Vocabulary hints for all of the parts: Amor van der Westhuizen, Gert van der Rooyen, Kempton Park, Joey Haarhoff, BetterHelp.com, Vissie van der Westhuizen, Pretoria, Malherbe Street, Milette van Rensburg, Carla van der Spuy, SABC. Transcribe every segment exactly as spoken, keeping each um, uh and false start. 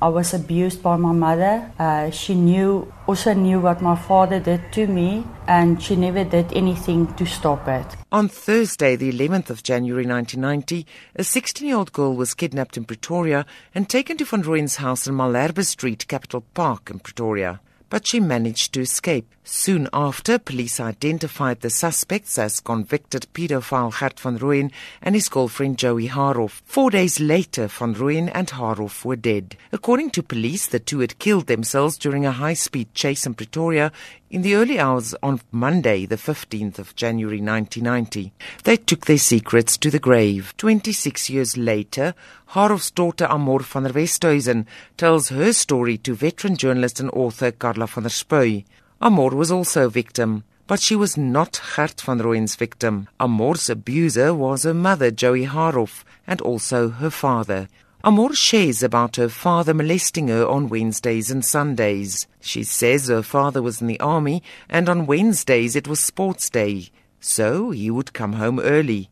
I was abused by my mother. Uh, she knew, also knew what my father did to me, and she never did anything to stop it. On Thursday, the eleventh of January nineteen ninety, a sixteen-year-old girl was kidnapped in Pretoria and taken to Van Rooyen's house in Malherbe Street, Capital Park in Pretoria. But she managed to escape. Soon after, police identified the suspects as convicted paedophile Gert van der Rooyen and his girlfriend Joey Haarhoff. Four days later, van der Rooyen and Haarhoff were dead. According to police, the two had killed themselves during a high-speed chase in Pretoria in the early hours on Monday, the fifteenth of January nineteen ninety. They took their secrets to the grave. twenty-six years later, Haarhoff's daughter Amor van der Westhuizen tells her story to veteran journalist and author Carla van der Spuy. Amor was also a victim, but she was not Gert van der Rooyen's victim. Amor's abuser was her mother, Joey Haarhoff, and also her father. Amor shares about her father molesting her on Wednesdays and Sundays. She says her father was in the army and on Wednesdays it was sports day, so he would come home early.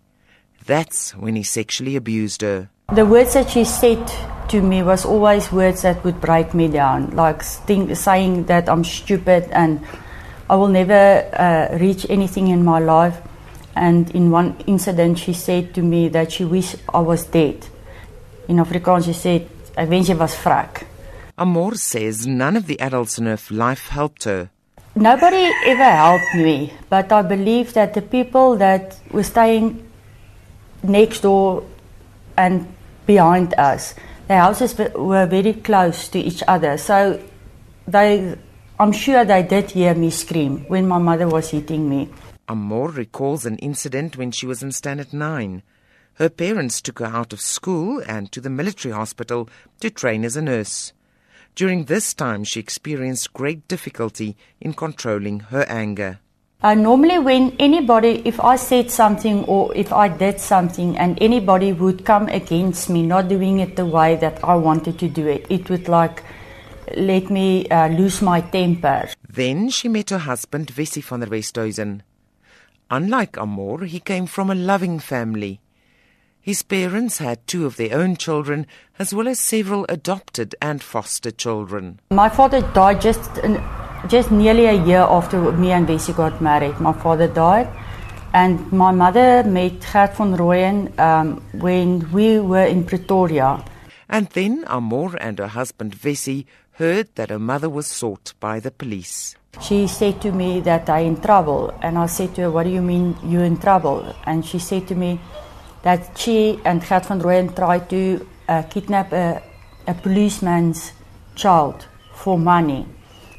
That's when he sexually abused her. The words that she said to me was always words that would break me down, like think, saying that I'm stupid and I will never uh, reach anything in my life. And in one incident she said to me that she wished I was dead. In Afrikaans, she said, "I wish I was vrak." Amor says none of the adults in her life helped her. Nobody ever helped me, but I believe that the people that were staying next door and behind us, their houses were very close to each other, so they, I'm sure they did hear me scream when my mother was hitting me. Amor recalls an incident when she was in Standard nine. Her parents took her out of school and to the military hospital to train as a nurse. During this time, she experienced great difficulty in controlling her anger. Uh, normally when anybody, if I said something or if I did something and anybody would come against me, not doing it the way that I wanted to do it, it would like let me uh, lose my temper. Then she met her husband, Vissie van der Westhuizen. Unlike Amor, he came from a loving family. His parents had two of their own children, as well as several adopted and foster children. My father died just just nearly a year after me and Bessie got married. My father died, and my mother met Gert van Rooyen um, when we were in Pretoria. And then Amor and her husband Bessie heard that her mother was sought by the police. She said to me that I'm in trouble, and I said to her, "What do you mean you're in trouble?" And she said to me that she and Gert van der Rooyen tried to uh, kidnap a, a policeman's child for money.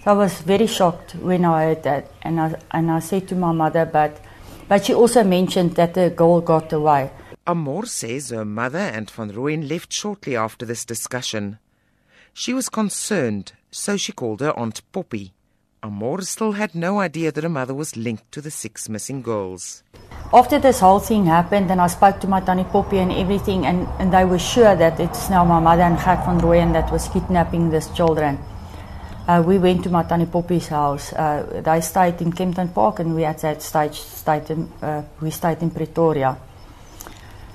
So I was very shocked when I heard that, and I, and I said to my mother, but, but she also mentioned that the girl got away. Amor says her mother and van Rooyen left shortly after this discussion. She was concerned, so she called her Aunt Poppy. Amor still had no idea that her mother was linked to the six missing girls. After this whole thing happened, and I spoke to my Tannie Poppy and everything, and, and they were sure that it's now my mother and Gert van der Rooyen that was kidnapping these children. Uh, we went to my Tannie Poppy's house. Uh, they stayed in Kempton Park, and we at that stage stayed in, uh, we stayed in Pretoria.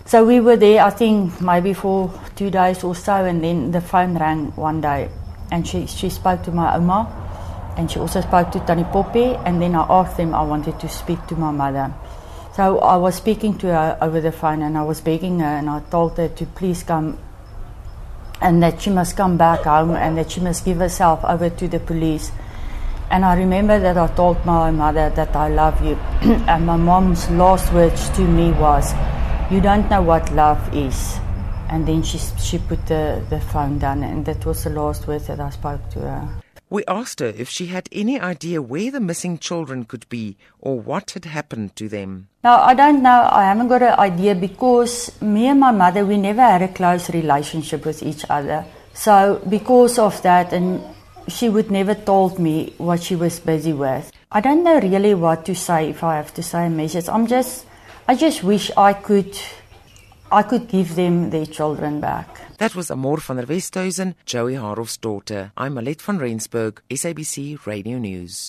So we were there, I think, maybe for two days or so, and then the phone rang one day, and she, she spoke to my oma. And she also spoke to Tannie Poppy, and then I asked them I wanted to speak to my mother. So I was speaking to her over the phone, and I was begging her, and I told her to please come and that she must come back home and that she must give herself over to the police. And I remember that I told my mother that I love you. And my mom's last words to me was, "You don't know what love is." And then she, she put the, the phone down, and that was the last words that I spoke to her. We asked her if she had any idea where the missing children could be or what had happened to them. No, I don't know. I haven't got an idea because me and my mother, we never had a close relationship with each other. So because of that, and she would never told me what she was busy with. I don't know really what to say if I have to say a message. I'm just, I just wish I could... I could give them their children back. That was Amor van der Westhuizen, Joey Haarhoff's daughter. I'm Milette van Rensburg, S A B C Radio News.